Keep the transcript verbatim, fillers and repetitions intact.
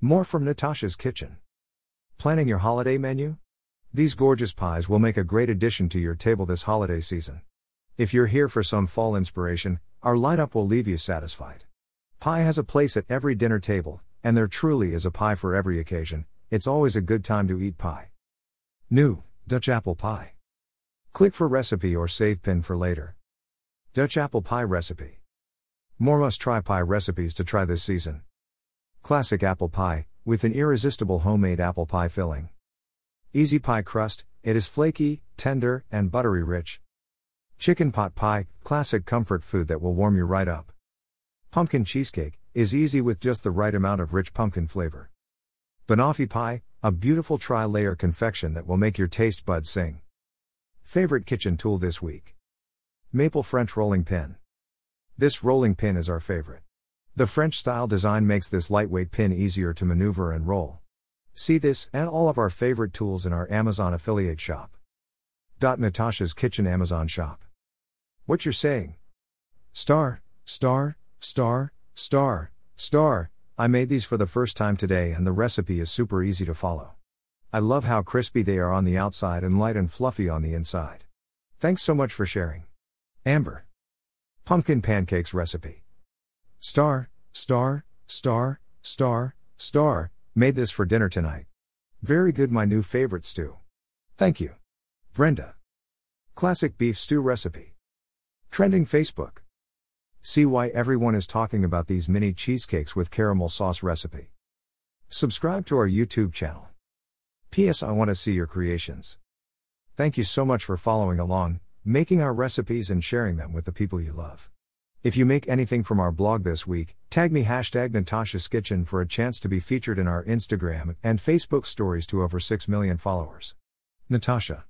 More from Natasha's Kitchen. Planning your holiday menu? These gorgeous pies will make a great addition to your table this holiday season. If you're here for some fall inspiration, our lineup will leave you satisfied. Pie has a place at every dinner table, and there truly is a pie for every occasion. It's always a good time to eat pie. New, Dutch apple pie. Click for recipe or save pin for later. Dutch apple pie recipe. More must-try pie recipes to try this season. Classic apple pie, with an irresistible homemade apple pie filling. Easy pie crust, it is flaky, tender, and buttery rich. Chicken pot pie, classic comfort food that will warm you right up. Pumpkin cheesecake, is easy with just the right amount of rich pumpkin flavor. Banoffee pie, a beautiful tri-layer confection that will make your taste buds sing. Favorite kitchen tool this week. Maple French rolling pin. This rolling pin is our favorite. The French-style design makes this lightweight pin easier to maneuver and roll. See this and all of our favorite tools in our Amazon affiliate shop. Natasha's Kitchen Amazon shop. What you're saying? Star, star, star, star, star. I made these for the first time today and the recipe is super easy to follow. I love how crispy they are on the outside and light and fluffy on the inside. Thanks so much for sharing. Amber. Pumpkin pancakes recipe. Star, star, star, star, star, made this for dinner tonight. Very good, my new favorite stew. Thank you. Brenda. Classic beef stew recipe. Trending Facebook. See why everyone is talking about these mini cheesecakes with caramel sauce recipe. Subscribe to our YouTube channel. P S I want to see your creations. Thank you so much for following along, making our recipes and sharing them with the people you love. If you make anything from our blog this week, tag me hashtag Natasha's Kitchen for a chance to be featured in our Instagram and Facebook stories to over six million followers. Natasha.